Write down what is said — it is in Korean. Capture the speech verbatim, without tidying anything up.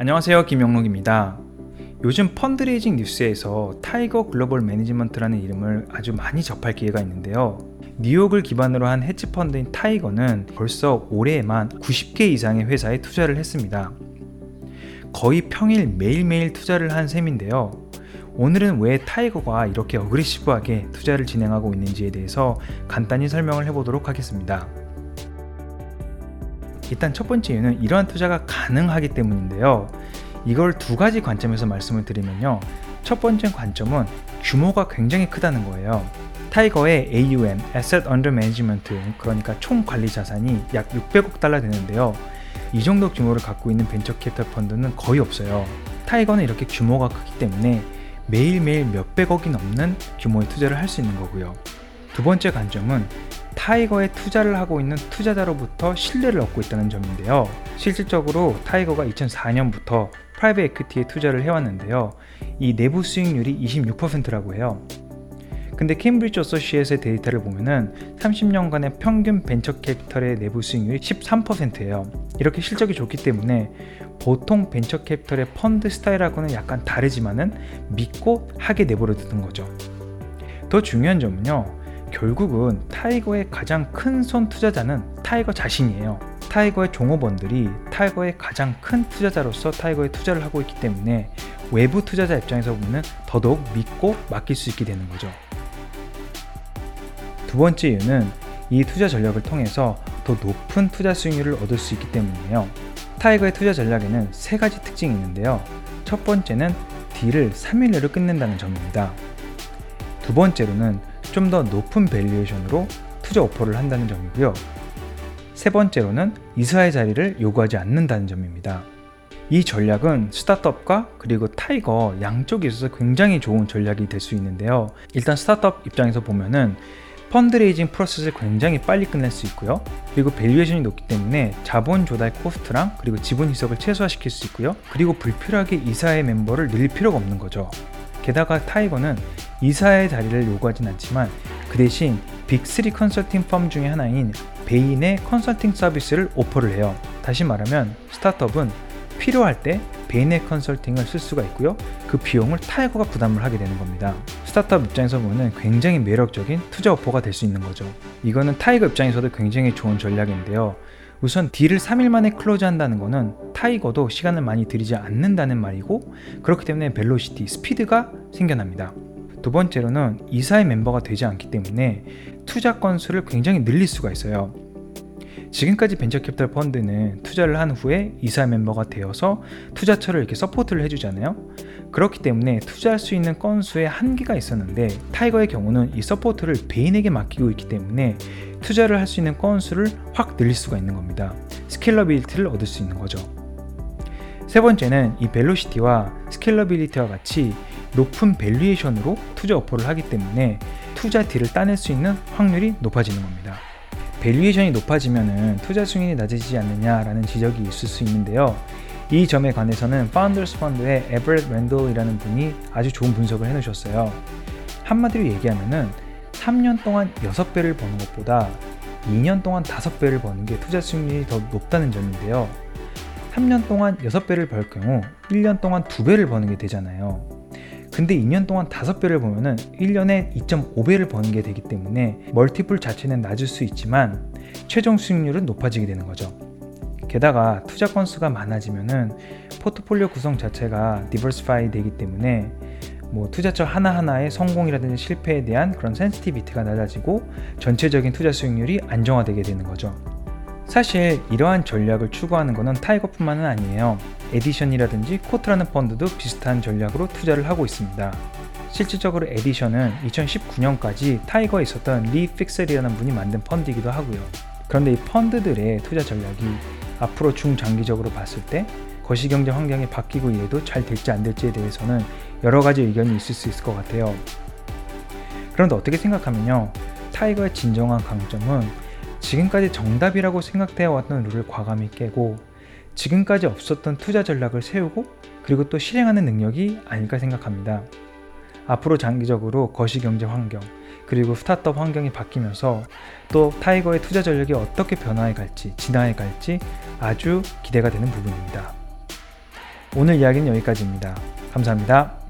안녕하세요, 김영록입니다. 요즘 펀드레이징 뉴스에서 타이거 글로벌 매니지먼트라는 이름을 아주 많이 접할 기회가 있는데요. 뉴욕을 기반으로 한 헤지펀드인 타이거는 벌써 올해에만 구십 개 이상의 회사에 투자를 했습니다. 거의 평일 매일매일 투자를 한 셈인데요. 오늘은 왜 타이거가 이렇게 어그레시브하게 투자를 진행하고 있는지에 대해서 간단히 설명을 해보도록 하겠습니다. 일단 첫 번째 이유는 이러한 투자가 가능하기 때문인데요. 이걸 두 가지 관점에서 말씀을 드리면요. 첫 번째 관점은 규모가 굉장히 크다는 거예요. 타이거의 에이유엠, Asset Under Management, 그러니까 총 관리 자산이 약 육백억 달러 되는데요. 이 정도 규모를 갖고 있는 벤처캐피털 펀드는 거의 없어요. 타이거는 이렇게 규모가 크기 때문에 매일매일 몇백억이 넘는 규모의 투자를 할 수 있는 거고요. 두 번째 관점은 타이거에 투자를 하고 있는 투자자로부터 신뢰를 얻고 있다는 점인데요. 실질적으로 타이거가 이천사년부터 프라이빗 에퀴티에 투자를 해왔는데요. 이 내부 수익률이 이십육 퍼센트라고 해요. 근데 케임브리지 어소시에이트의 데이터를 보면은 삼십년간의 평균 벤처캐피털의 내부 수익률이 십삼 퍼센트예요. 이렇게 실적이 좋기 때문에 보통 벤처캐피털의 펀드 스타일하고는 약간 다르지만은 믿고 하게 내버려 두는 거죠. 더 중요한 점은요. 결국은 타이거의 가장 큰 손 투자자는 타이거 자신이에요. 타이거의 종업원들이 타이거의 가장 큰 투자자로서 타이거에 투자를 하고 있기 때문에 외부 투자자 입장에서 보면 더더욱 믿고 맡길 수 있게 되는 거죠. 두 번째 이유는 이 투자 전략을 통해서 더 높은 투자 수익률을 얻을 수 있기 때문이에요. 타이거의 투자 전략에는 세 가지 특징이 있는데요. 첫 번째는 딜을 삼 일 내로 끝낸다는 점입니다. 두 번째로는 좀 더 높은 밸류에이션으로 투자 오퍼를 한다는 점이고요. 세 번째로는 이사의 자리를 요구하지 않는다는 점입니다. 이 전략은 스타트업과 그리고 타이거 양쪽에 있어서 굉장히 좋은 전략이 될 수 있는데요. 일단 스타트업 입장에서 보면은 펀드레이징 프로세스를 굉장히 빨리 끝낼 수 있고요. 그리고 밸류에이션이 높기 때문에 자본 조달 코스트랑 그리고 지분 희석을 최소화시킬 수 있고요. 그리고 불필요하게 이사의 멤버를 늘릴 필요가 없는 거죠. 게다가 타이거는 이사의 자리를 요구하진 않지만 그 대신 빅쓰리 컨설팅 펌 중에 하나인 베인의 컨설팅 서비스를 오퍼를 해요. 다시 말하면 스타트업은 필요할 때 베인의 컨설팅을 쓸 수가 있고요. 그 비용을 타이거가 부담을 하게 되는 겁니다. 스타트업 입장에서 보면 굉장히 매력적인 투자 오퍼가 될 수 있는 거죠. 이거는 타이거 입장에서도 굉장히 좋은 전략인데요. 우선 딜을 삼 일 만에 클로즈한다는 거는 타이거도 시간을 많이 들이지 않는다는 말이고 그렇기 때문에 벨로시티, 스피드가 생겨납니다. 두 번째로는 이사의 멤버가 되지 않기 때문에 투자 건수를 굉장히 늘릴 수가 있어요. 지금까지 벤처캐피털 펀드는 투자를 한 후에 이사 멤버가 되어서 투자처를 이렇게 서포트를 해주잖아요. 그렇기 때문에 투자할 수 있는 건수에 한계가 있었는데 타이거의 경우는 이 서포트를 베인에게 맡기고 있기 때문에 투자를 할 수 있는 건수를 확 늘릴 수가 있는 겁니다. 스케일러빌리티를 얻을 수 있는 거죠. 세 번째는 이 벨로시티와 스케일러빌리티와 같이 높은 밸류에이션으로 투자 오퍼를 하기 때문에 투자 딜을 따낼 수 있는 확률이 높아지는 겁니다. 밸류에이션이 높아지면 투자 수익률이 낮아지지 않느냐라는 지적이 있을 수 있는데요. 이 점에 관해서는 파운더스 펀드의 에버렛 랜돌이라는 분이 아주 좋은 분석을 해놓으셨어요. 한마디로 얘기하면 삼 년 동안 여섯 배를 버는 것보다 이 년 동안 다섯 배를 버는 게 투자 수익률이 더 높다는 점인데요. 삼 년 동안 여섯 배를 벌 경우 일 년 동안 두 배를 버는 게 되잖아요. 근데 이 년 동안 다섯 배를 보면은 일 년에 이 점 오 배를 버는 게 되기 때문에 멀티플 자체는 낮을 수 있지만 최종 수익률은 높아지게 되는 거죠. 게다가 투자 건수가 많아지면은 포트폴리오 구성 자체가 디버시파이 되기 때문에 뭐 투자처 하나하나의 성공이라든지 실패에 대한 그런 센시티비티가 낮아지고 전체적인 투자 수익률이 안정화되게 되는 거죠. 사실 이러한 전략을 추구하는 것은 타이거뿐만은 아니에요. 에디션이라든지 코트라는 펀드도 비슷한 전략으로 투자를 하고 있습니다. 실질적으로 에디션은 이천십구년까지 타이거에 있었던 리 픽셀이라는 분이 만든 펀드이기도 하고요. 그런데 이 펀드들의 투자 전략이 앞으로 중장기적으로 봤을 때 거시경제 환경이 바뀌고 이래도 잘 될지 안 될지에 대해서는 여러 가지 의견이 있을 수 있을 것 같아요. 그런데 어떻게 생각하면요. 타이거의 진정한 강점은 지금까지 정답이라고 생각되어 왔던 룰을 과감히 깨고 지금까지 없었던 투자 전략을 세우고 그리고 또 실행하는 능력이 아닐까 생각합니다. 앞으로 장기적으로 거시경제 환경 그리고 스타트업 환경이 바뀌면서 또 타이거의 투자 전략이 어떻게 변화해 갈지 진화해 갈지 아주 기대가 되는 부분입니다. 오늘 이야기는 여기까지입니다. 감사합니다.